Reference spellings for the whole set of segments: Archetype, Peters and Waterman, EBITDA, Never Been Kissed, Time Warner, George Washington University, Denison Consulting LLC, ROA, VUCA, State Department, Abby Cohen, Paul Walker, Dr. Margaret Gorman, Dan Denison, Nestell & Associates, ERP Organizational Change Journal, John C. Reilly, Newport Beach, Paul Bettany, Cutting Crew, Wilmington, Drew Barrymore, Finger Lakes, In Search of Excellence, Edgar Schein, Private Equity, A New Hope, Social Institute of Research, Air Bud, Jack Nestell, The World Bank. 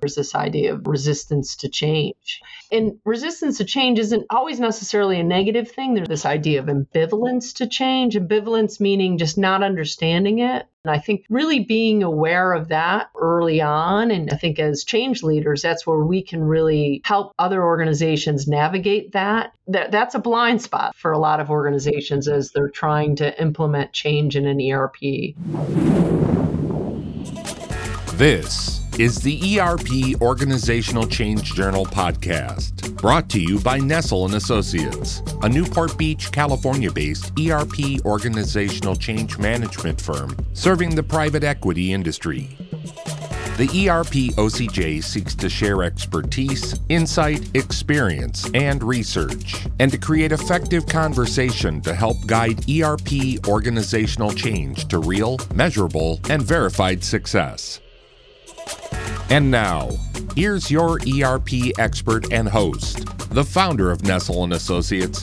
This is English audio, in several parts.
There's this idea of resistance to change. And resistance to change isn't always necessarily a negative thing. There's this idea of ambivalence to change, ambivalence meaning just not understanding it. And I think really being aware of that early on, and I think as change leaders, that's where we can really help other organizations navigate that. That's a blind spot for a lot of organizations as they're trying to implement change in an ERP. This is the ERP Organizational Change Journal podcast, brought to you by Nestell & Associates, a Newport Beach, California-based ERP organizational change management firm serving the private equity industry. The ERP OCJ seeks to share expertise, insight, experience, and research, and to create effective conversation to help guide ERP organizational change to real, measurable, and verified success. And now, here's your ERP expert and host, the founder of Nestell & Associates,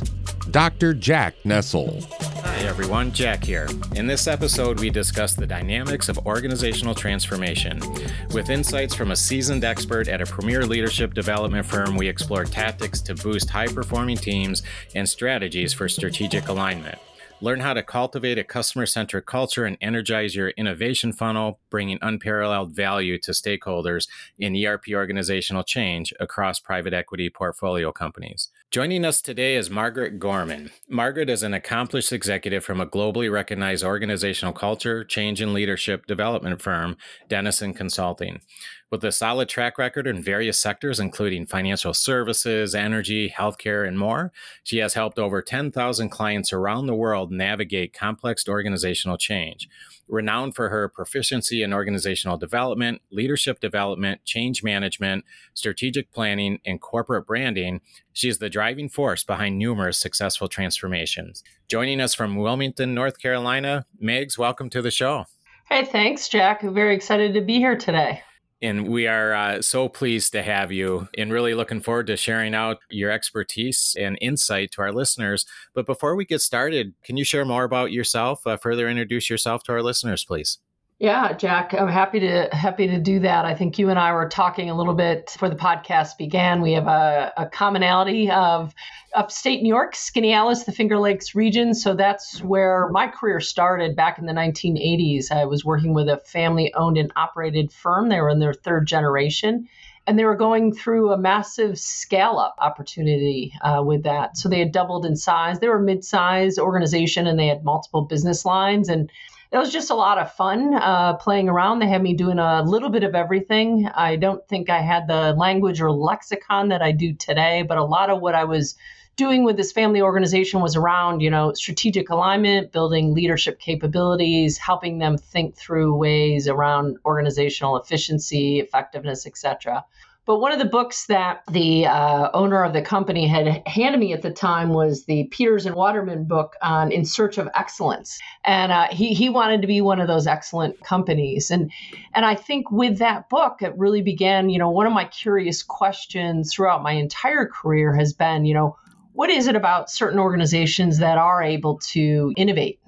Dr. Jack Nestell. Hi everyone, Jack here. In this episode, we discuss the dynamics of organizational transformation. With insights from a seasoned expert at a premier leadership development firm, we explore tactics to boost high-performing teams and strategies for strategic alignment. Learn how to cultivate a customer-centric culture and energize your innovation funnel, bringing unparalleled value to stakeholders in ERP organizational change across private equity portfolio companies. Joining us today is Margaret Gorman. Margaret is an accomplished executive from a globally recognized organizational culture, change, and leadership development firm, Denison Consulting. With a solid track record in various sectors, including financial services, energy, healthcare, and more, she has helped over 10,000 clients around the world navigate complex organizational change. Renowned for her proficiency in organizational development, leadership development, change management, strategic planning, and corporate branding, she is the driving force behind numerous successful transformations. Joining us from Wilmington, North Carolina, Megs, welcome to the show. Hey, thanks, Jack. I'm very excited to be here today. And we are so pleased to have you and really looking forward to sharing out your expertise and insight to our listeners. But before we get started, can you share more about yourself? Further introduce yourself to our listeners, please. Yeah, Jack, I'm happy to do that. I think you and I were talking a little bit before the podcast began. We have a commonality of upstate New York, Skaneateles, the Finger Lakes region. So that's where my career started back in the 1980s. I was working with a family-owned and operated firm. They were in their third generation. And they were going through a massive scale-up opportunity with that. So they had doubled in size. They were a mid-size organization, and they had multiple business lines. And it was just a lot of fun playing around. They had me doing a little bit of everything. I don't think I had the language or lexicon that I do today, but a lot of what I was doing with this family organization was around, strategic alignment, building leadership capabilities, helping them think through ways around organizational efficiency, effectiveness, et cetera. But one of the books that the owner of the company had handed me at the time was the Peters and Waterman book on In Search of Excellence. And he wanted to be one of those excellent companies. And I think with that book, it really began, one of my curious questions throughout my entire career has been, what is it about certain organizations that are able to innovate?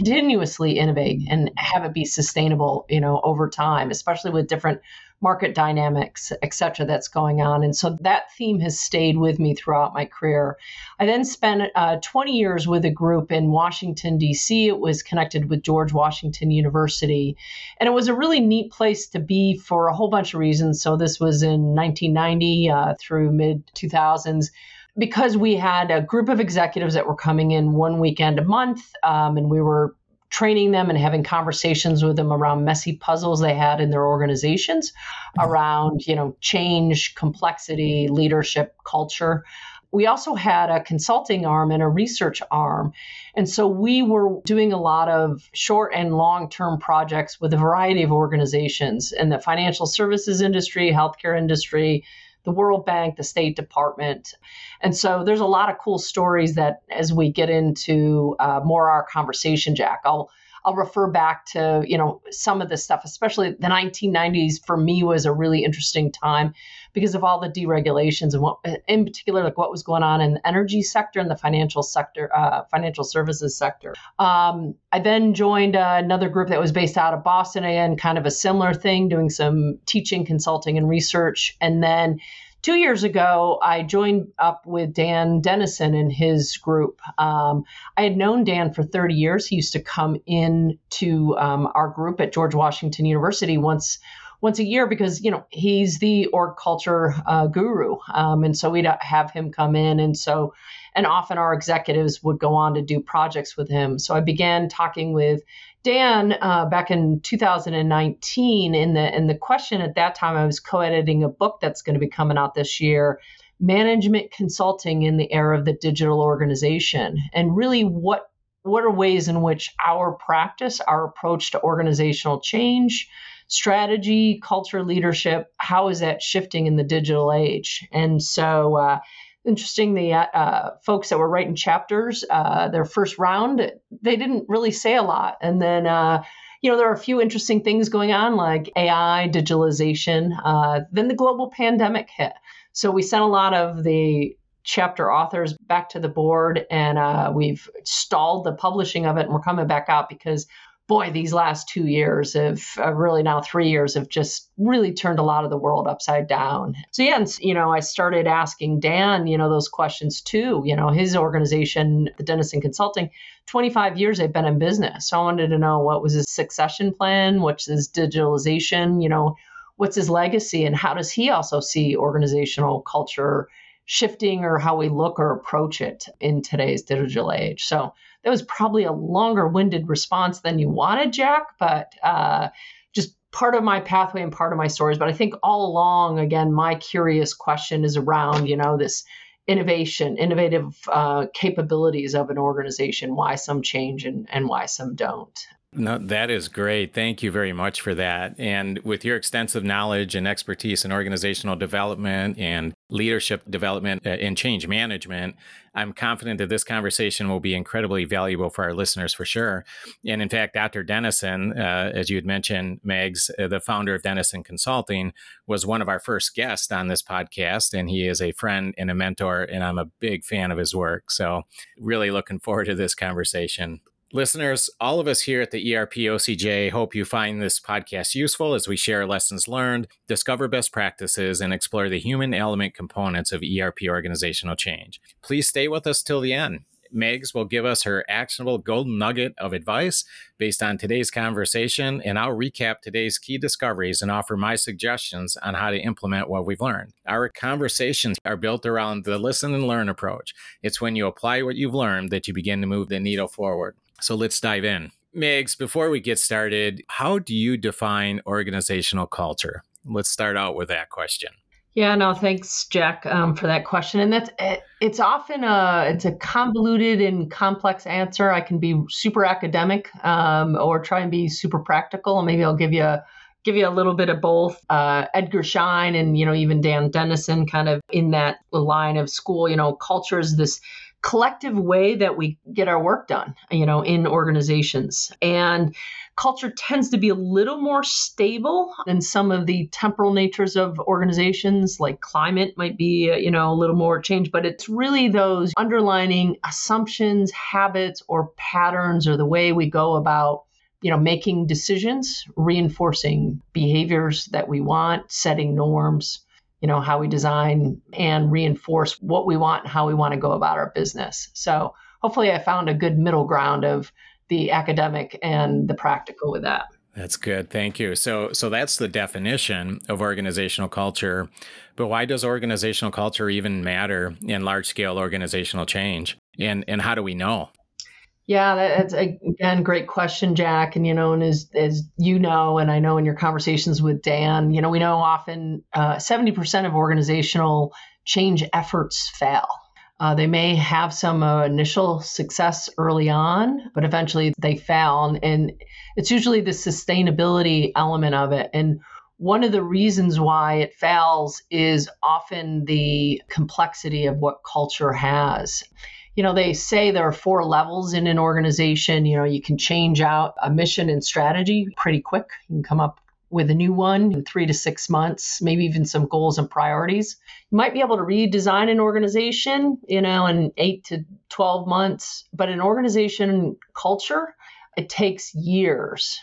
Continuously innovate and have it be sustainable, over time, especially with different market dynamics, et cetera, that's going on. And so that theme has stayed with me throughout my career. I then spent 20 years with a group in Washington, D.C. It was connected with George Washington University. And it was a really neat place to be for a whole bunch of reasons. So this was in 1990 through mid-2000s. Because we had a group of executives that were coming in one weekend a month, and we were training them and having conversations with them around messy puzzles they had in their organizations around, change, complexity, leadership, culture. We also had a consulting arm and a research arm. And so we were doing a lot of short and long-term projects with a variety of organizations in the financial services industry, healthcare industry, the World Bank, the State Department. And so there's a lot of cool stories that as we get into more our conversation, Jack, I'll I'll refer back to, you know, some of this stuff, especially the 1990s for me was a really interesting time because of all the deregulations and what, in particular, like what was going on in the energy sector and the financial sector, financial services sector. I then joined another group that was based out of Boston and kind of a similar thing, doing some teaching, consulting, and research. And then 2 years ago, I joined up with Dan Denison and his group. I had known Dan for 30 years. He used to come in to our group at George Washington University once a year because, you know, he's the org culture guru. And so we'd have him come in. And often our executives would go on to do projects with him. So I began talking with Dan back in 2019. And the question at that time, I was co-editing a book that's going to be coming out this year, Management Consulting in the Era of the Digital Organization. And really what are ways in which our practice, our approach to organizational change, strategy, culture, leadership, how is that shifting in the digital age? And so interesting, the folks that were writing chapters, their first round, they didn't really say a lot. And then, you know, there are a few interesting things going on like AI, digitalization, then the global pandemic hit. So we sent a lot of the chapter authors back to the board and we've stalled the publishing of it and we're coming back out because boy, these last 2 years have really now 3 years have just really turned a lot of the world upside down. So yeah, and, you know, I started asking Dan, you know, those questions too. You know, his organization, the Denison Consulting, 25 years they've been in business. So I wanted to know what was his succession plan, what's his digitalization, you know, what's his legacy and how does he also see organizational culture shifting or how we look or approach it in today's digital age. So that was probably a longer-winded response than you wanted, Jack, but just part of my pathway and part of my stories. But I think all along, again, my curious question is around, you know, this innovation, innovative capabilities of an organization, why some change and why some don't. No, that is great. Thank you very much for that. And with your extensive knowledge and expertise in organizational development and leadership development and change management, I'm confident that this conversation will be incredibly valuable for our listeners for sure. And in fact, Dr. Denison, as you had mentioned, Megs, the founder of Denison Consulting, was one of our first guests on this podcast. And he is a friend and a mentor, and I'm a big fan of his work. So really looking forward to this conversation. Listeners, all of us here at the ERP OCJ hope you find this podcast useful as we share lessons learned, discover best practices, and explore the human element components of ERP organizational change. Please stay with us till the end. Megs will give us her actionable golden nugget of advice based on today's conversation, and I'll recap today's key discoveries and offer my suggestions on how to implement what we've learned. Our conversations are built around the listen and learn approach. It's when you apply what you've learned that you begin to move the needle forward. So let's dive in. Megs, before we get started, how do you define organizational culture? Let's start out with that question. Yeah, no, thanks, Jack, for that question. And it's often a convoluted and complex answer. I can be super academic or try and be super practical. And maybe I'll give you a little bit of both. Edgar Schein and, you know, even Dan Denison kind of in that line of school, you know, culture is this collective way that we get our work done, you know, in organizations. And culture tends to be a little more stable than some of the temporal natures of organizations, like climate might be, you know, a little more change, but it's really those underlying assumptions, habits, or patterns, or the way we go about, you know, making decisions, reinforcing behaviors that we want, setting norms, you know, how we design and reinforce what we want and how we want to go about our business. So hopefully I found a good middle ground of the academic and the practical with that. That's good. Thank you. So that's the definition of organizational culture. But why does organizational culture even matter in large-scale organizational change? And how do we know? Yeah, that's, again, great question, Jack. And, you know, and as you know, and I know in your conversations with Dan, you know, we know often 70% of organizational change efforts fail. They may have some initial success early on, but eventually they fail. And it's usually the sustainability element of it. And one of the reasons why it fails is often the complexity of what culture has. you know, they say there are four levels in an organization. You know, you can change out a mission and strategy pretty quick. You can come up with a new one in 3 to 6 months, maybe even some goals and priorities. You might be able to redesign an organization, you know, in 8 to 12 months, but an organization culture, it takes years.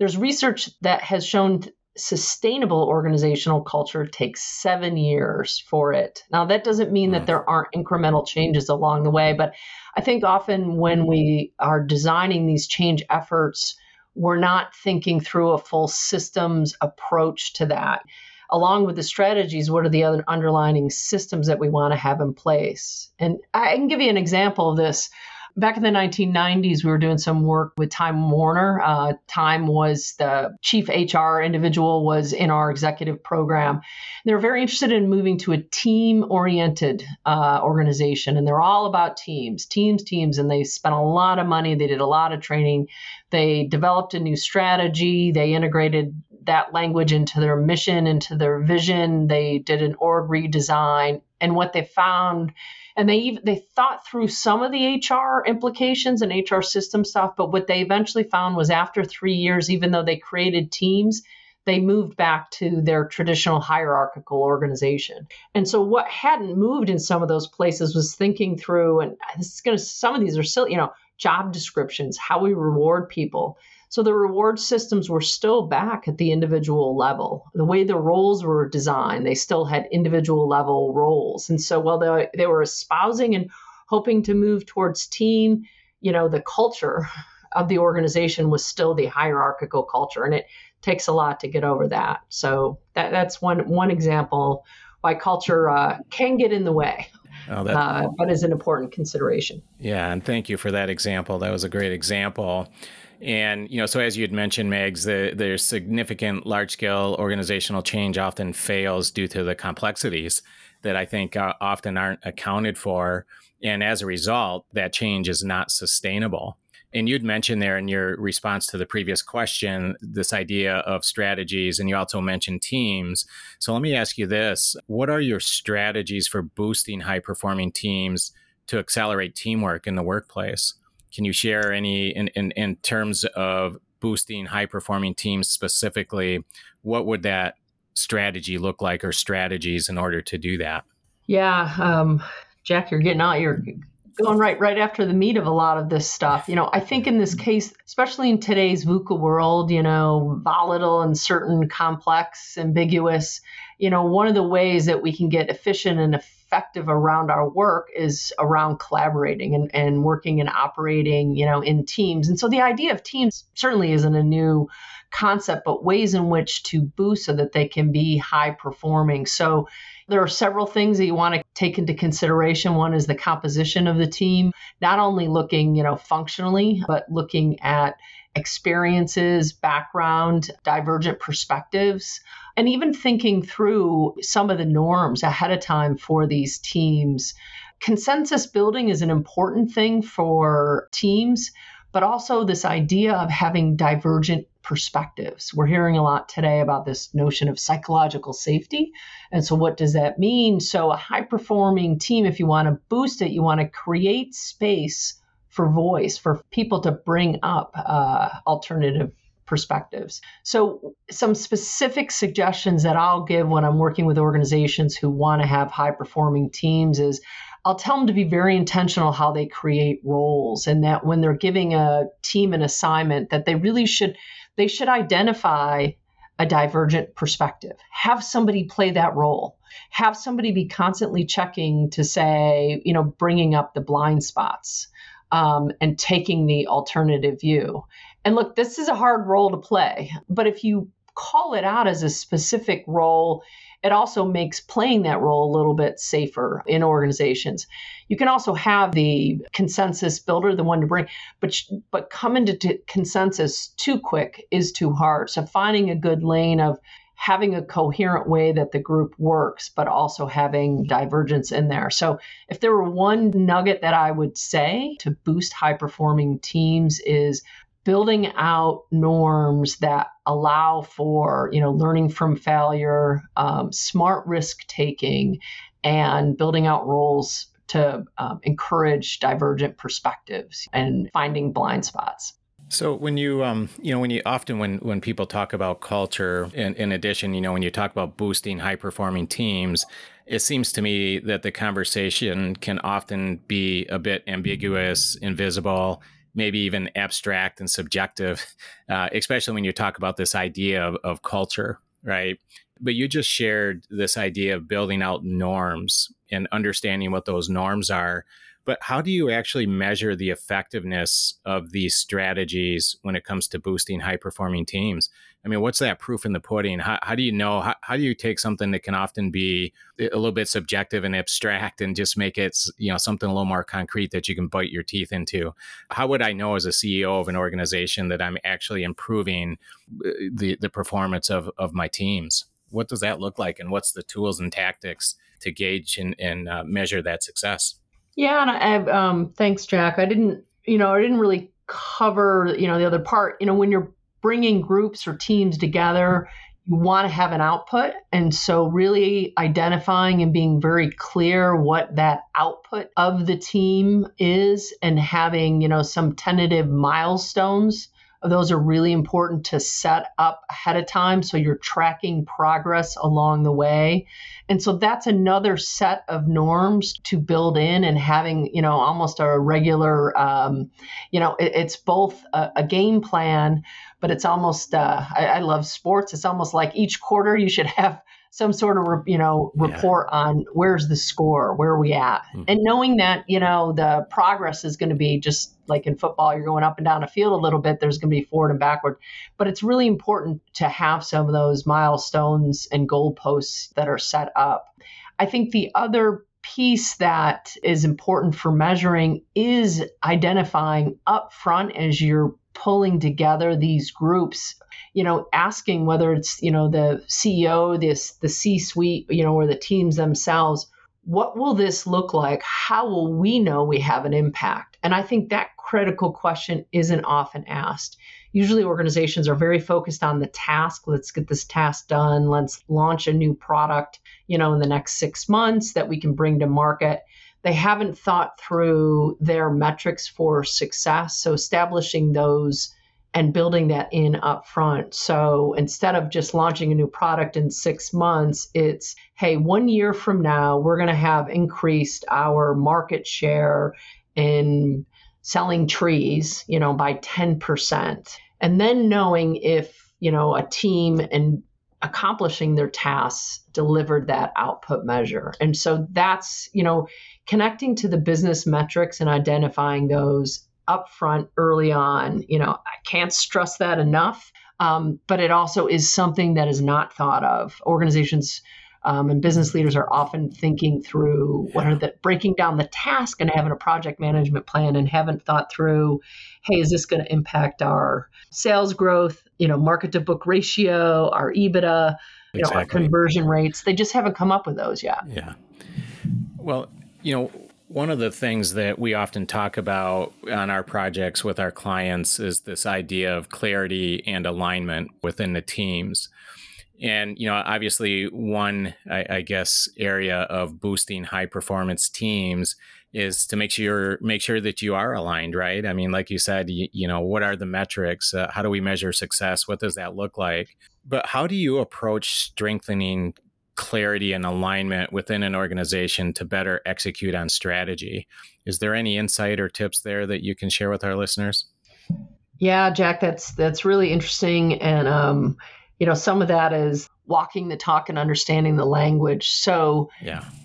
There's research that has shown sustainable organizational culture takes 7 years for it. Now, that doesn't mean that there aren't incremental changes along the way, but I think often when we are designing these change efforts, we're not thinking through a full systems approach to that. Along with the strategies, what are the other underlying systems that we want to have in place? And I can give you an example of this. Back in the 1990s, we were doing some work with Time Warner. Time was the chief HR individual was in our executive program. They were very interested in moving to a team-oriented organization, and they're all about teams, and they spent a lot of money. They did a lot of training. They developed a new strategy. They integrated that language into their mission, into their vision. They did an org redesign, and what they found, and they thought through some of the HR implications and HR system stuff, but what they eventually found was after 3 years, even though they created teams, they moved back to their traditional hierarchical organization. And so what hadn't moved in some of those places was thinking through, and some of these are silly, you know, job descriptions, how we reward people. So the reward systems were still back at the individual level. The way the roles were designed, they still had individual level roles. And so while they were espousing and hoping to move towards team, you know, the culture of the organization was still the hierarchical culture. And it takes a lot to get over that. So that's one example why culture can get in the way. Oh, but is an important consideration. Yeah. And thank you for that example. That was a great example. And, you know, so as you had mentioned, Megs, the significant large-scale organizational change often fails due to the complexities that I think often aren't accounted for. And as a result, that change is not sustainable. And you'd mentioned there in your response to the previous question, this idea of strategies, and you also mentioned teams. So let me ask you this. What are your strategies for boosting high-performing teams to accelerate teamwork in the workplace? Can you share any in terms of boosting high-performing teams specifically, what would that strategy look like or strategies in order to do that? Yeah, Jack, you're going right after the meat of a lot of this stuff. You know, I think in this case, especially in today's VUCA world, you know, volatile, uncertain, complex, ambiguous, you know, one of the ways that we can get efficient and effective around our work is around collaborating and working and operating, you know, in teams. And so the idea of teams certainly isn't a new concept, but ways in which to boost so that they can be high performing. So there are several things that you want to take into consideration. One is the composition of the team, not only looking, you know, functionally, but looking at experiences, background, divergent perspectives, and even thinking through some of the norms ahead of time for these teams. Consensus building is an important thing for teams, but also this idea of having divergent perspectives. We're hearing a lot today about this notion of psychological safety. And so what does that mean? So a high-performing team, if you want to boost it, you want to create space for voice, for people to bring up alternative perspectives. So some specific suggestions that I'll give when I'm working with organizations who want to have high-performing teams is I'll tell them to be very intentional how they create roles, and that when they're giving a team an assignment, that they should identify a divergent perspective. Have somebody play that role. Have somebody be constantly checking to say, you know, bringing up the blind spots. And taking the alternative view. And look, this is a hard role to play, but if you call it out as a specific role, it also makes playing that role a little bit safer in organizations. You can also have the consensus builder, the one to bring, but coming to consensus too quick is too hard. So finding a good lane of having a coherent way that the group works, but also having divergence in there. So if there were one nugget that I would say to boost high-performing teams is building out norms that allow for, you know, learning from failure, smart risk-taking, and building out roles to encourage divergent perspectives and finding blind spots. So when you, when people talk about culture, in addition, when you talk about boosting high performing teams, it seems to me that the conversation can often be a bit ambiguous, invisible, maybe even abstract and subjective, especially when you talk about this idea of culture, right? But you just shared this idea of building out norms and understanding what those norms are. But how do you actually measure the effectiveness of these strategies when it comes to boosting high-performing teams? I mean, what's that proof in the pudding? How do you know? How do you take something that can often be a little bit subjective and abstract and just make it, something a little more concrete that you can bite your teeth into? How would I know as a CEO of an organization that I'm actually improving the performance of my teams? What does that look like? And what's the tools and tactics to gauge and measure that success? Yeah, and I thanks, Jack. I didn't really cover, the other part. When you're bringing groups or teams together, you want to have an output. And so really identifying and being very clear what that output of the team is and having, some tentative milestones. Those are really important to set up ahead of time so you're tracking progress along the way. And so that's another set of norms to build in and having, almost a regular, it's both a game plan, but it's almost, I love sports. It's almost like each quarter you should have some sort of, report on where's the score, where are we at? Mm-hmm. And knowing that, the progress is going to be just like in football, you're going up and down the field a little bit, there's going to be forward and backward. But it's really important to have some of those milestones and goalposts that are set up. I think the other piece that is important for measuring is identifying upfront as you're pulling together these groups, asking whether it's, the CEO, the C-suite, or the teams themselves, what will this look like? How will we know we have an impact? And I think that critical question isn't often asked. Usually organizations are very focused on the task. Let's get this task done. Let's launch a new product, in the next 6 months that we can bring to market. They haven't thought through their metrics for success. So establishing those and building that in up front. So instead of just launching a new product in 6 months, it's, hey, 1 year from now, we're going to have increased our market share in selling trees, by 10%. And then knowing if, a team and accomplishing their tasks delivered that output measure. And so that's, connecting to the business metrics and identifying those upfront early on. I can't stress that enough, but it also is something that is not thought of. Organizations and business leaders are often thinking through what are the breaking down the task and having a project management plan and haven't thought through, hey, is this going to impact our sales growth, market to book ratio, our EBITDA, our conversion rates? They just haven't come up with those yet. Yeah. Well, one of the things that we often talk about on our projects with our clients is this idea of clarity and alignment within the teams. And, obviously one, I guess, area of boosting high performance teams is to make sure that you are aligned, right? I mean, like you said, what are the metrics? How do we measure success? What does that look like? But how do you approach strengthening clarity and alignment within an organization to better execute on strategy? Is there any insight or tips there that you can share with our listeners? Yeah, Jack, that's really interesting. And, some of that is walking the talk and understanding the language. So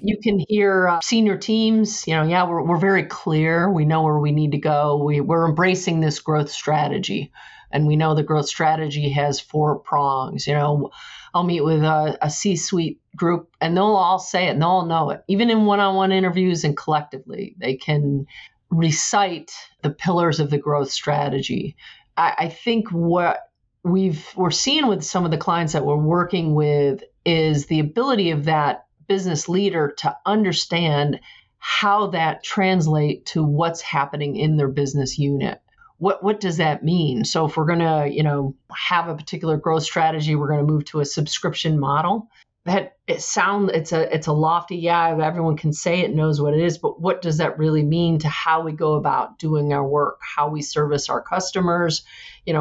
you can hear senior teams, we're very clear. We know where we need to go. We're embracing this growth strategy. And we know the growth strategy has 4 prongs. I'll meet with a C-suite group and they'll all say it and they'll all know it. Even in one-on-one interviews and collectively, they can recite the pillars of the growth strategy. I think what we're seeing with some of the clients that we're working with is the ability of that business leader to understand how that translate to what's happening in their business unit. What does that mean? So if we're going to, have a particular growth strategy, we're going to move to a subscription model. that it's a lofty, yeah, everyone can say it, knows what it is, but what does that really mean to how we go about doing our work, how we service our customers,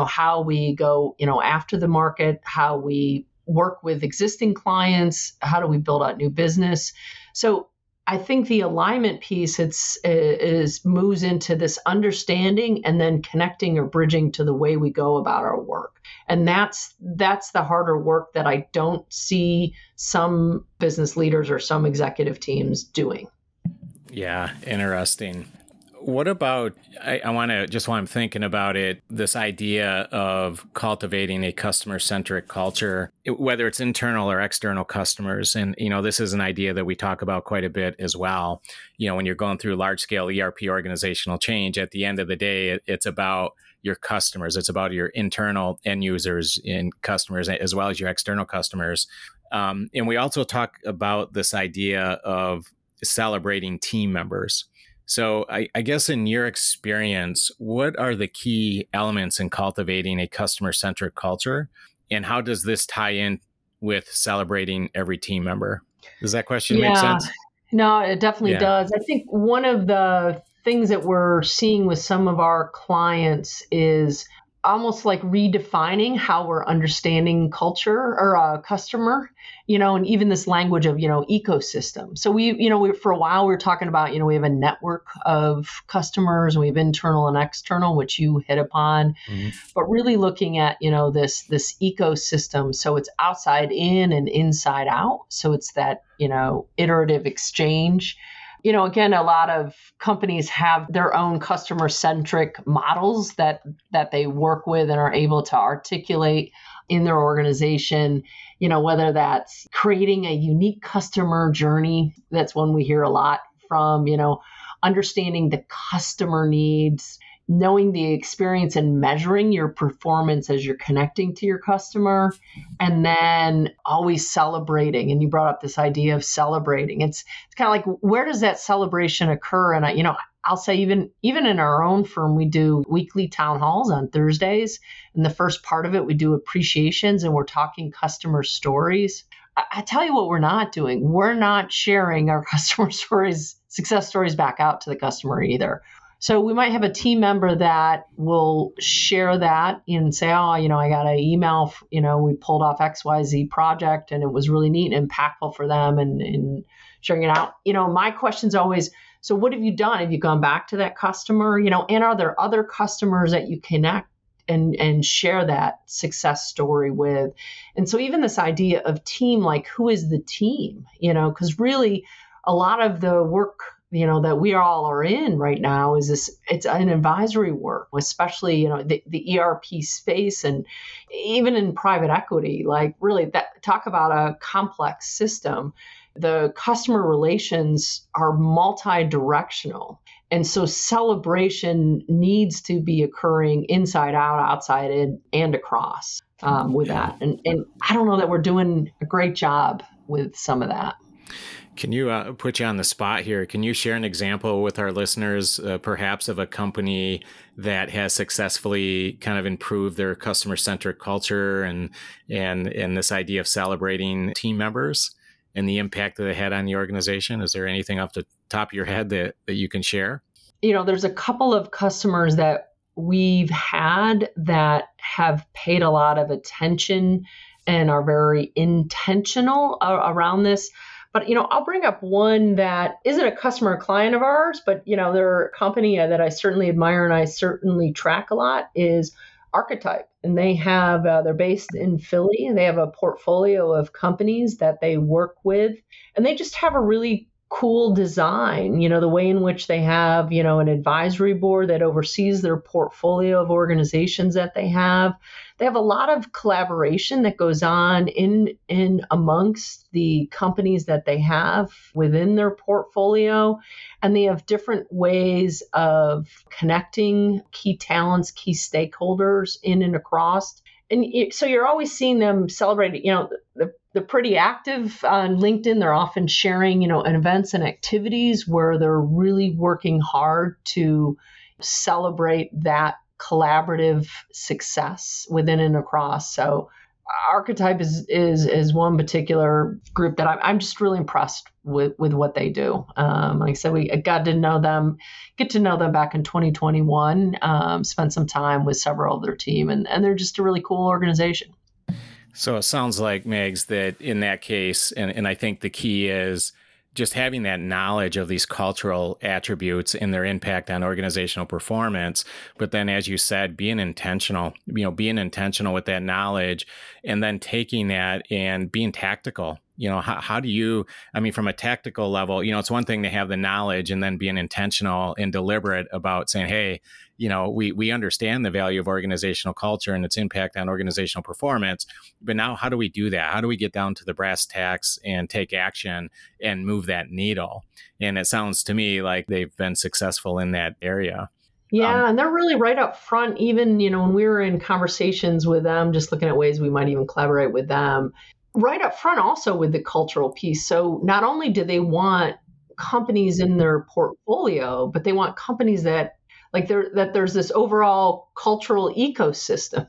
how we go, after the market, how we work with existing clients, how do we build out new business? So I think the alignment piece moves into this understanding and then connecting or bridging to the way we go about our work. And that's the harder work that I don't see some business leaders or some executive teams doing. Yeah, interesting. What about, I want to, just while I'm thinking about it, this idea of cultivating a customer-centric culture, whether it's internal or external customers. And, this is an idea that we talk about quite a bit as well. When you're going through large-scale ERP organizational change, at the end of the day, it's about your customers. It's about your internal end users and customers, as well as your external customers. And we also talk about this idea of celebrating team members. So I guess in your experience, what are the key elements in cultivating a customer-centric culture? And how does this tie in with celebrating every team member? Does that question make sense? No, it definitely does. I think one of the things that we're seeing with some of our clients is almost like redefining how we're understanding culture or customer, and even this language of, ecosystem. So we for a while, we were talking about, we have a network of customers, and we have internal and external, which you hit upon, but really looking at, this ecosystem. So it's outside in and inside out. So it's that, iterative exchange. Again, a lot of companies have their own customer-centric models that they work with and are able to articulate in their organization, whether that's creating a unique customer journey. That's one we hear a lot from, understanding the customer needs, knowing the experience and measuring your performance as you're connecting to your customer, and then always celebrating. And you brought up this idea of celebrating. It's kind of like, where does that celebration occur? And I'll say even in our own firm, we do weekly town halls on Thursdays. And the first part of it, we do appreciations and we're talking customer stories. I tell you what we're not doing. We're not sharing our customer stories, success stories back out to the customer either. So we might have a team member that will share that and say, I got an email, we pulled off XYZ project and it was really neat and impactful for them and sharing it out. My question's always, so what have you done? Have you gone back to that customer? And are there other customers that you connect and share that success story with? And so even this idea of team, like who is the team? Because really a lot of the work that we all are in right now is this, it's an advisory work, especially, the ERP space and even in private equity, like really talk about a complex system. The customer relations are multi-directional. And so celebration needs to be occurring inside out, outside in, and across with that. And I don't know that we're doing a great job with some of that. Can you put you on the spot here? Can you share an example with our listeners, perhaps of a company that has successfully kind of improved their customer-centric culture and this idea of celebrating team members and the impact that they had on the organization? Is there anything off the top of your head that you can share? There's a couple of customers that we've had that have paid a lot of attention and are very intentional around this. But, I'll bring up one that isn't a customer or client of ours, but, they're a company that I certainly admire and I certainly track a lot is Archetype. And they have, they're based in Philly and they have a portfolio of companies that they work with. And they just have a really cool design, the way in which they have, an advisory board that oversees their portfolio of organizations that they have. They have a lot of collaboration that goes on in amongst the companies that they have within their portfolio. And they have different ways of connecting key talents, key stakeholders in and across. And so you're always seeing them celebrate, they're pretty active on LinkedIn. They're often sharing, events and activities where they're really working hard to celebrate that collaborative success within and across. So Archetype is one particular group that I'm just really impressed with what they do. Like I said, we got to know them back in 2021, spent some time with several of their team, and they're just a really cool organization. So it sounds like, Megs, that in that case, and I think the key is just having that knowledge of these cultural attributes and their impact on organizational performance. But then, as you said, being intentional with that knowledge, and then taking that and being tactical. You know, how do you, I mean, from a tactical level, you know, it's one thing to have the knowledge and then being intentional and deliberate about saying, hey, you know, we understand the value of organizational culture and its impact on organizational performance. But now how do we do that? How do we get down to the brass tacks and take action and move that needle? And it sounds to me like they've been successful in that area. Yeah, and they're really right up front. Even, you know, when we were in conversations with them, just looking at ways we might even collaborate with them. Right up front also with the cultural piece. So not only do they want companies in their portfolio, but they want companies that like that there's this overall cultural ecosystem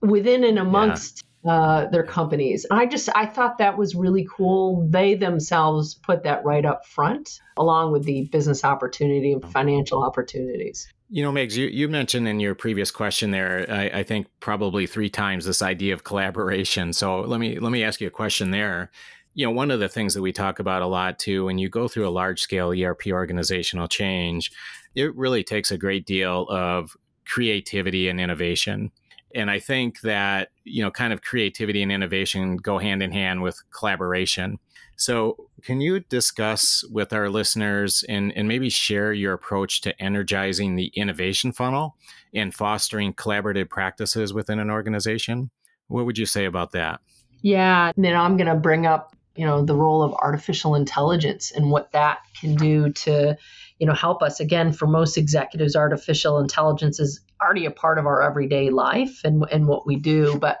within and amongst their companies. And I thought that was really cool. They themselves put that right up front along with the business opportunity and financial opportunities. You know, Megs, you mentioned in your previous question there, I think probably 3 times this idea of collaboration. So let me ask you a question there. You know, one of the things that we talk about a lot too, when you go through a large scale ERP organizational change, it really takes a great deal of creativity and innovation. And I think that, you know, kind of creativity and innovation go hand in hand with collaboration. So can you discuss with our listeners and maybe share your approach to energizing the innovation funnel and fostering collaborative practices within an organization? What would you say about that? Yeah, and then I'm going to bring up, you know, the role of artificial intelligence and what that can do to, you know, help us. Again, for most executives, artificial intelligence is already a part of our everyday life and what we do. But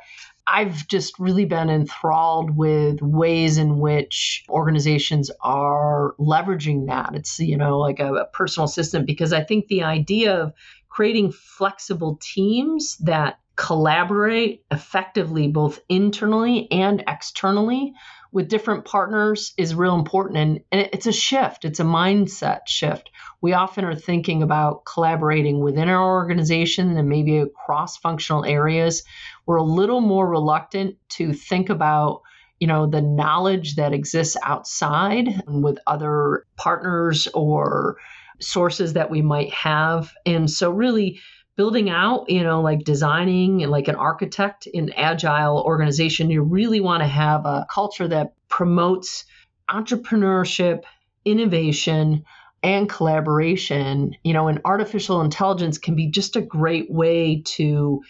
I've just really been enthralled with ways in which organizations are leveraging that. It's, you know, like a personal assistant, because I think the idea of creating flexible teams that collaborate effectively, both internally and externally with different partners is real important. And it's a shift. It's a mindset shift. We often are thinking about collaborating within our organization and maybe across functional areas. We're a little more reluctant to think about, you know, the knowledge that exists outside and with other partners or sources that we might have. And so really building out, you know, like designing and like an architect in agile organization, you really want to have a culture that promotes entrepreneurship, innovation, and collaboration, you know, and artificial intelligence can be just a great way to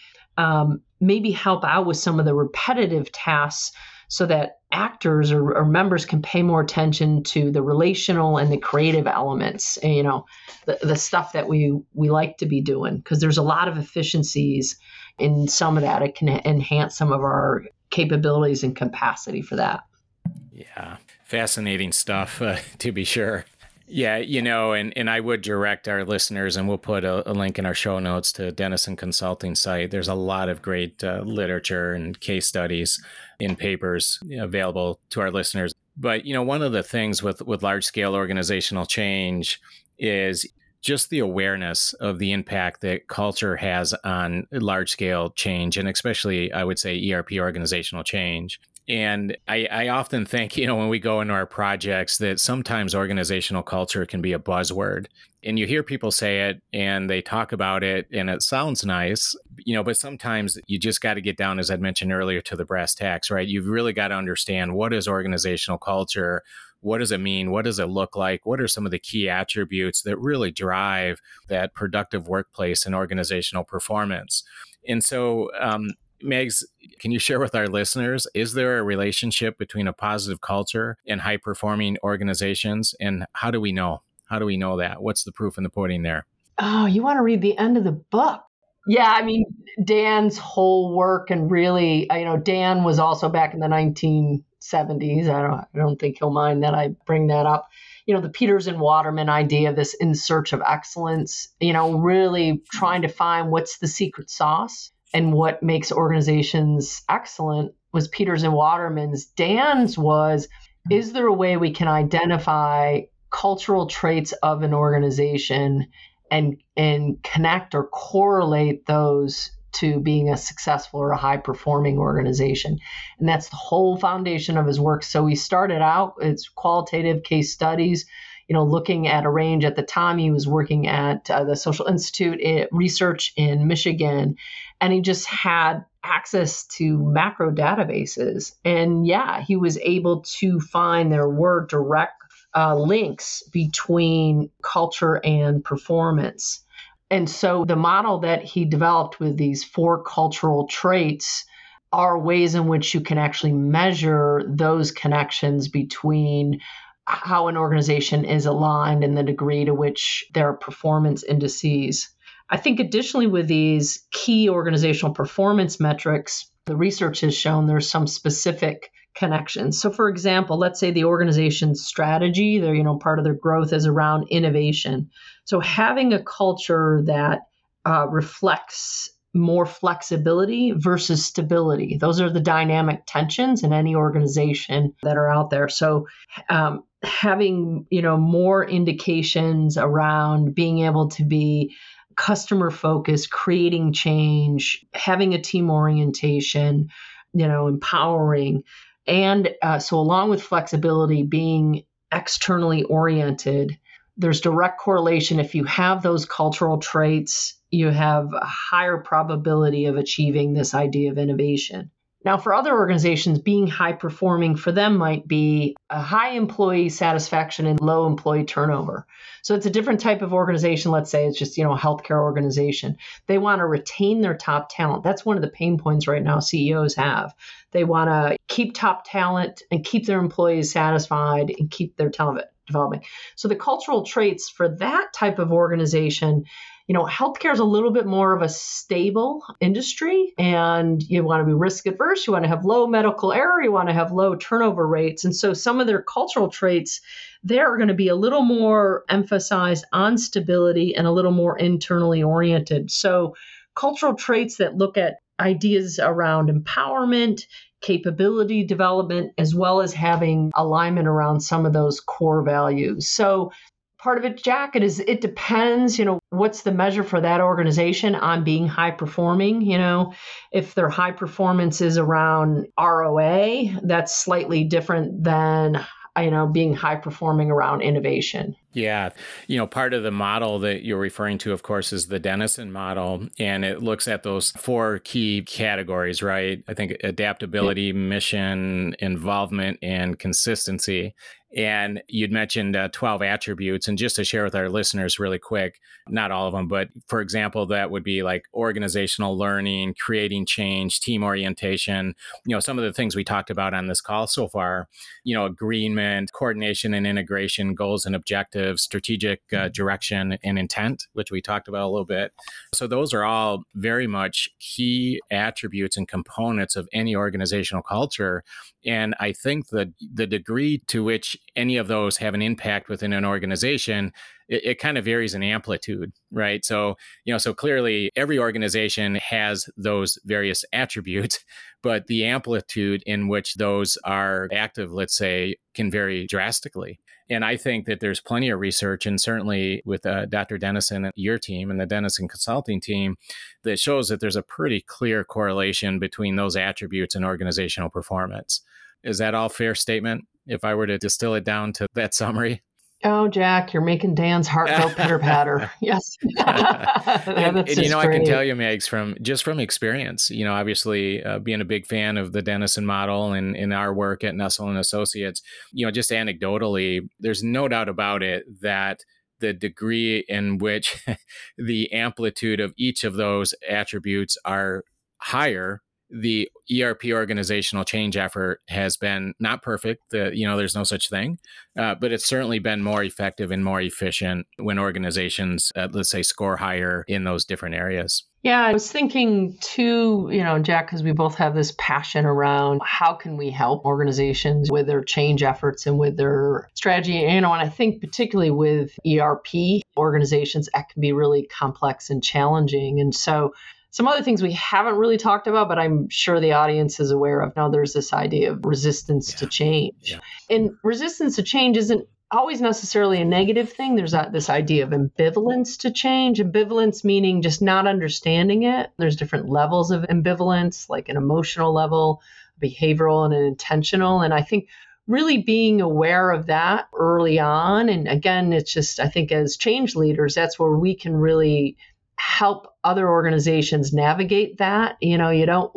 maybe help out with some of the repetitive tasks so that actors or members can pay more attention to the relational and the creative elements, and, you know, the stuff that we like to be doing, because there's a lot of efficiencies in some of that. It can enhance some of our capabilities and capacity for that. Yeah, fascinating stuff, to be sure. Yeah, you know, and I would direct our listeners, and we'll put a link in our show notes to Denison Consulting site. There's a lot of great literature and case studies in papers available to our listeners. But, you know, one of the things with large-scale organizational change is just the awareness of the impact that culture has on large-scale change, and especially, I would say, ERP organizational change. And I often think, you know, when we go into our projects that sometimes organizational culture can be a buzzword, and you hear people say it and they talk about it and it sounds nice, you know, but sometimes you just got to get down, as I'd mentioned earlier, to the brass tacks, right? You've really got to understand, what is organizational culture? What does it mean? What does it look like? What are some of the key attributes that really drive that productive workplace and organizational performance? And so, Megs, can you share with our listeners, is there a relationship between a positive culture and high-performing organizations? And how do we know? How do we know that? What's the proof in the pudding there? Oh, you want to read the end of the book? Yeah, I mean, Dan's whole work, and really, you know, Dan was also back in the 1970s. I don't think he'll mind that I bring that up. You know, the Peters and Waterman idea, this in search of excellence, you know, really trying to find what's the secret sauce and what makes organizations excellent was Peters and Waterman's. Dan's was, is there a way we can identify cultural traits of an organization and connect or correlate those to being a successful or a high-performing organization? And that's the whole foundation of his work. So he started out, it's qualitative case studies, you know, looking at a range. At the time, he was working at the Social Institute of Research in Michigan, and he just had access to macro databases. And yeah, he was able to find there were direct links between culture and performance. And so the model that he developed with these four cultural traits are ways in which you can actually measure those connections between how an organization is aligned and the degree to which their performance indices. I think additionally with these key organizational performance metrics, the research has shown there's some specific connections. So for example, let's say the organization's strategy, they're, you know, part of their growth is around innovation. So having a culture that reflects more flexibility versus stability. Those are the dynamic tensions in any organization that are out there. So having, you know, more indications around being able to be customer focused, creating change, having a team orientation, you know, empowering. And so along with flexibility, being externally oriented, there's direct correlation. If you have those cultural traits, you have a higher probability of achieving this idea of innovation. Now, for other organizations, being high performing for them might be a high employee satisfaction and low employee turnover. So it's a different type of organization. Let's say it's just, you know, a healthcare organization. They want to retain their top talent. That's one of the pain points right now CEOs have. They want to keep top talent and keep their employees satisfied and keep their talent developing. So the cultural traits for that type of organization, you know, healthcare is a little bit more of a stable industry, and you want to be risk adverse. You want to have low medical error. You want to have low turnover rates. And so some of their cultural traits, they're going to be a little more emphasized on stability and a little more internally oriented. So cultural traits that look at ideas around empowerment, capability development, as well as having alignment around some of those core values. So part of it, Jack, it depends, you know, what's the measure for that organization on being high performing. You know, if their high performance is around ROA, that's slightly different than, you know, being high performing around innovation. Yeah. You know, part of the model that you're referring to, of course, is the Denison model. And it looks at those four key categories, right? I think adaptability, mission, involvement, and consistency. And you'd mentioned 12 attributes. And just to share with our listeners really quick, not all of them, but for example, that would be like organizational learning, creating change, team orientation, you know, some of the things we talked about on this call so far, you know, agreement, coordination and integration, goals and objectives, strategic direction and intent, which we talked about a little bit. So those are all very much key attributes and components of any organizational culture. And I think that the degree to which any of those have an impact within an organization, it kind of varies in amplitude, right? So, you know, so clearly every organization has those various attributes, but the amplitude in which those are active, let's say, can vary drastically. And I think that there's plenty of research, and certainly with Dr. Denison and your team and the Denison Consulting team, that shows that there's a pretty clear correlation between those attributes and organizational performance. Is that all fair statement, if I were to distill it down to that summary? Oh, Jack, you're making Dan's heart go pitter-patter. Yes. and you know, great. I can tell you, Megs, from experience, you know, obviously being a big fan of the Denison model and in our work at Nestell & Associates, you know, just anecdotally, there's no doubt about it that the degree in which the amplitude of each of those attributes are higher, the ERP organizational change effort has been not perfect. You know, there's no such thing, but it's certainly been more effective and more efficient when organizations, let's say, score higher in those different areas. Yeah, I was thinking too, you know, Jack, because we both have this passion around how can we help organizations with their change efforts and with their strategy. You know, and I think particularly with ERP organizations, that can be really complex and challenging. And so Some other things we haven't really talked about, but I'm sure the audience is aware of now, there's this idea of resistance to change. Yeah. And resistance to change isn't always necessarily a negative thing. There's this idea of ambivalence to change. Ambivalence meaning just not understanding it. There's different levels of ambivalence, like an emotional level, behavioral, and an intentional. And I think really being aware of that early on. And again, it's just, I think as change leaders, that's where we can really help other organizations navigate that. You know, you don't,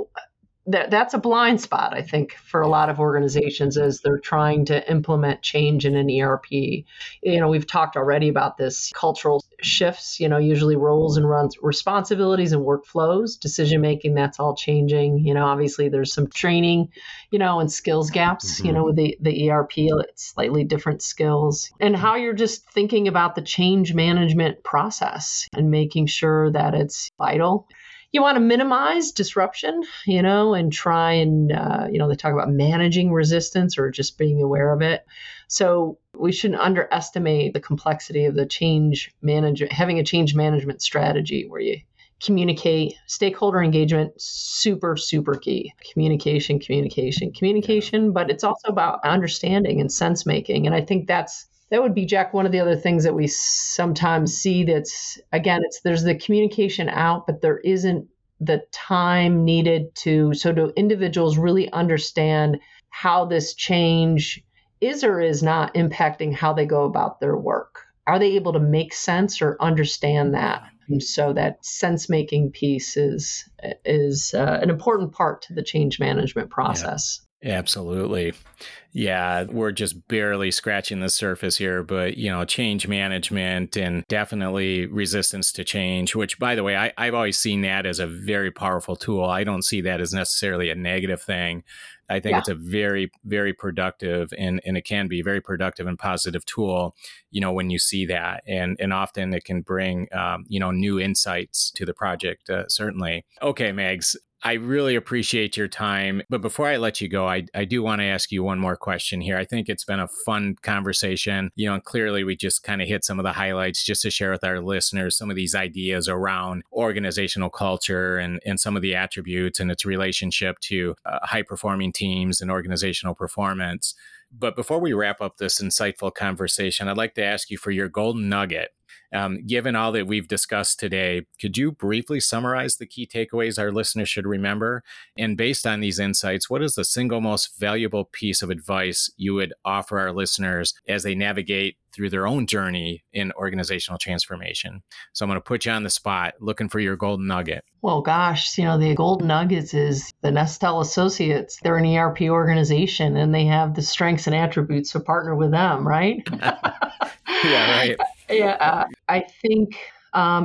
that's a blind spot, I think, for a lot of organizations as they're trying to implement change in an ERP. You know, we've talked already about this cultural shifts, you know, usually roles and responsibilities and workflows, decision making, that's all changing. You know, obviously there's some training, you know, and skills gaps, mm-hmm. you know, with the ERP, it's slightly different skills, and how you're just thinking about the change management process and making sure that it's vital. You want to minimize disruption, you know, and try and, you know, they talk about managing resistance or just being aware of it. So we shouldn't underestimate the complexity of the change management, having a change management strategy where you communicate. Stakeholder engagement, super, super key. Communication, but it's also about understanding and sense making. And I think that would be, Jack, one of the other things that we sometimes see that's, again, there's the communication out, but there isn't the time needed so do individuals really understand how this change is or is not impacting how they go about their work. Are they able to make sense or understand that? And so that sense-making piece is an important part to the change management process. Yeah. Absolutely. Yeah, we're just barely scratching the surface here, but, you know, change management and definitely resistance to change, which, by the way, I've always seen that as a very powerful tool. I don't see that as necessarily a negative thing. I think it's a very, very productive and it can be very productive and positive tool, you know, when you see that. And often it can bring, you know, new insights to the project, certainly. Okay, Megs, I really appreciate your time. But before I let you go, I do want to ask you one more question here. I think it's been a fun conversation, you know, and clearly we just kind of hit some of the highlights just to share with our listeners some of these ideas around organizational culture and some of the attributes and its relationship to high-performing teams and organizational performance. But before we wrap up this insightful conversation, I'd like to ask you for your golden nugget. Given all that we've discussed today, could you briefly summarize the key takeaways our listeners should remember? And based on these insights, what is the single most valuable piece of advice you would offer our listeners as they navigate through their own journey in organizational transformation? So I'm going to put you on the spot, looking for your golden nugget. Well, gosh, you know, the golden nuggets is the Nestell Associates. They're an ERP organization and they have the strengths and attributes, so partner with them, right? Yeah, right. Yeah, I think,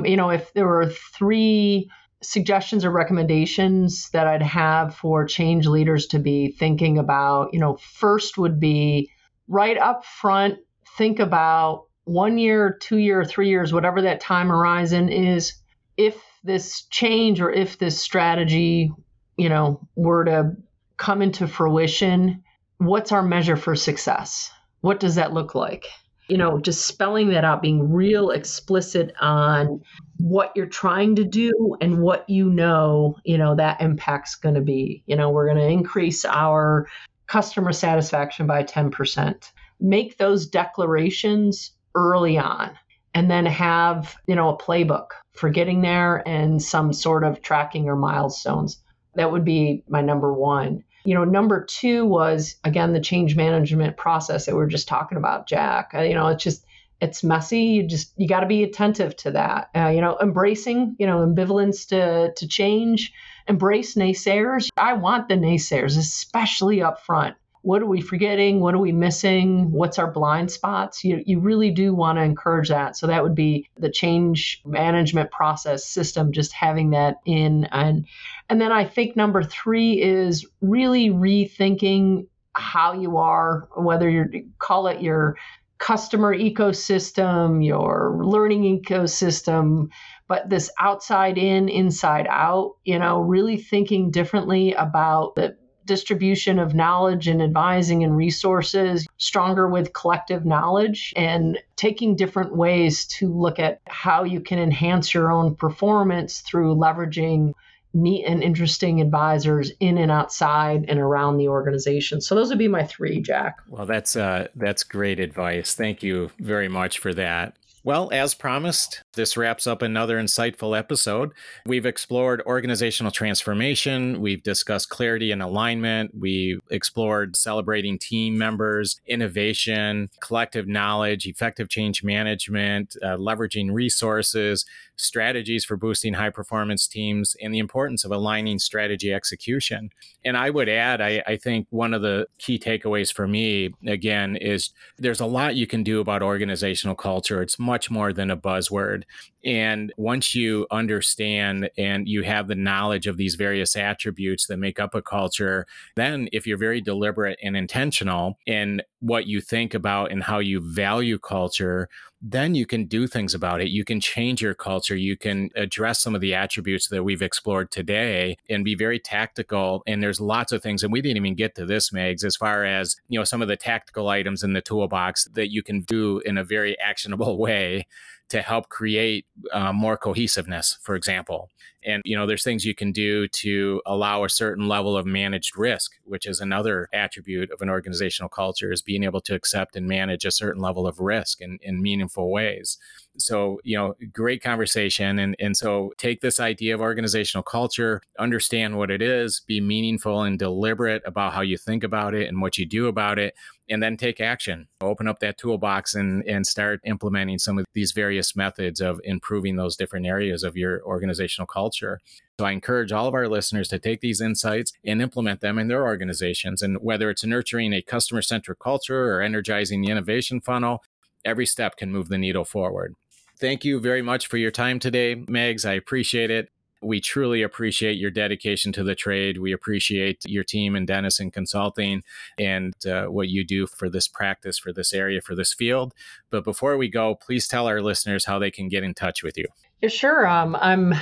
you know, if there were three suggestions or recommendations that I'd have for change leaders to be thinking about, you know, first would be right up front, think about 1 year, 2 year, 3 years, whatever that time horizon is, if this change or if this strategy, you know, were to come into fruition, what's our measure for success? What does that look like? You know, just spelling that out, being real explicit on what you're trying to do and what you know, that impact's going to be. You know, we're going to increase our customer satisfaction by 10%. Make those declarations early on and then have, you know, a playbook for getting there and some sort of tracking or milestones. That would be my number one. You know, number two was, again, the change management process that we were just talking about, Jack. You know, it's just, it's messy. You got to be attentive to that. You know, embracing, you know, ambivalence to change, embrace naysayers. I want the naysayers, especially up front. What are we forgetting? What are we missing? What's our blind spots? You really do want to encourage that. So that would be the change management process system, just having that in. And then I think number three is really rethinking how you are, whether you call it your customer ecosystem, your learning ecosystem, but this outside in, inside out, you know, really thinking differently about the distribution of knowledge and advising and resources, stronger with collective knowledge, and taking different ways to look at how you can enhance your own performance through leveraging neat and interesting advisors in and outside and around the organization. So those would be my three, Jack. Well, that's great advice. Thank you very much for that. Well, as promised, this wraps up another insightful episode. We've explored organizational transformation. We've discussed clarity and alignment. We've explored celebrating team members, innovation, collective knowledge, effective change management, leveraging resources, strategies for boosting high-performance teams, and the importance of aligning strategy execution. And I would add, I think one of the key takeaways for me, again, is there's a lot you can do about organizational culture. It's much more than a buzzword. And once you understand and you have the knowledge of these various attributes that make up a culture, then if you're very deliberate and intentional in what you think about and how you value culture, then you can do things about it. You can change your culture. You can address some of the attributes that we've explored today and be very tactical. And there's lots of things, and we didn't even get to this, Megs, as far as, you know, some of the tactical items in the toolbox that you can do in a very actionable way to help create more cohesiveness, for example. And, you know, there's things you can do to allow a certain level of managed risk, which is another attribute of an organizational culture, is being able to accept and manage a certain level of risk in meaningful ways. So, you know, great conversation. And so take this idea of organizational culture, understand what it is, be meaningful and deliberate about how you think about it and what you do about it, and then take action. Open up that toolbox and start implementing some of these various methods of improving those different areas of your organizational culture. So I encourage all of our listeners to take these insights and implement them in their organizations. And whether it's nurturing a customer-centric culture or energizing the innovation funnel, every step can move the needle forward. Thank you very much for your time today, Megs. I appreciate it. We truly appreciate your dedication to the trade. We appreciate your team in Denison Consulting and what you do for this practice, for this area, for this field. But before we go, please tell our listeners how they can get in touch with you. Yeah, sure. I'm on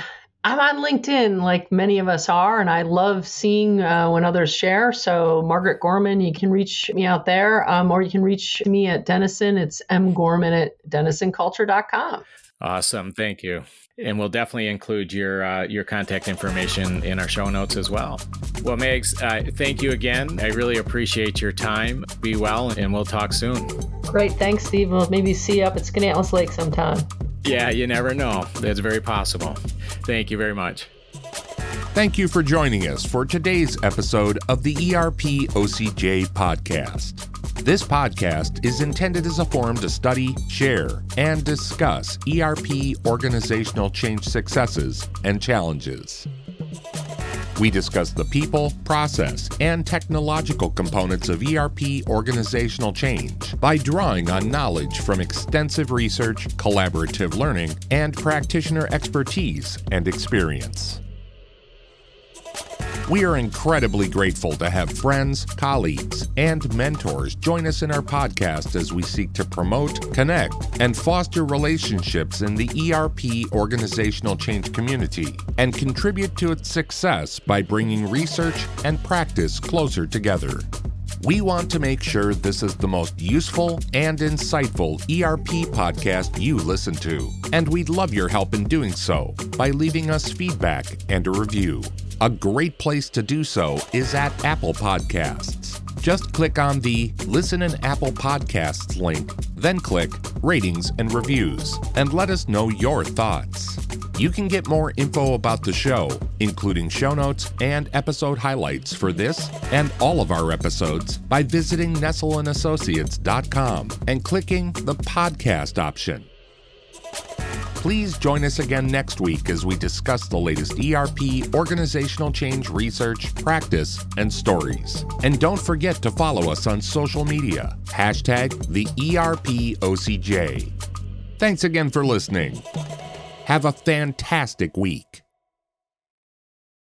LinkedIn, like many of us are, and I love seeing when others share. So Margaret Gorman, you can reach me out there, or you can reach me at Denison. It's mgorman@denisonculture.com. Awesome. Thank you. And we'll definitely include your contact information in our show notes as well. Well, Megs, thank you again. I really appreciate your time. Be well, and we'll talk soon. Great. Thanks, Steve. We'll maybe see you up at Skaneateles Lake sometime. Yeah, you never know. That's very possible. Thank you very much. Thank you for joining us for today's episode of the ERP OCJ podcast. This podcast is intended as a forum to study, share, and discuss ERP organizational change successes and challenges. We discuss the people, process, and technological components of ERP organizational change by drawing on knowledge from extensive research, collaborative learning, and practitioner expertise and experience. We are incredibly grateful to have friends, colleagues, and mentors join us in our podcast as we seek to promote, connect, and foster relationships in the ERP organizational change community and contribute to its success by bringing research and practice closer together. We want to make sure this is the most useful and insightful ERP podcast you listen to, and we'd love your help in doing so by leaving us feedback and a review. A great place to do so is at Apple Podcasts. Just click on the Listen in Apple Podcasts link, then click Ratings and Reviews, and let us know your thoughts. You can get more info about the show, including show notes and episode highlights for this and all of our episodes, by visiting nestleandassociates.com and clicking the podcast option. Please join us again next week as we discuss the latest ERP organizational change research, practice, and stories. And don't forget to follow us on social media, hashtag the ERP OCJ. Thanks again for listening. Have a fantastic week.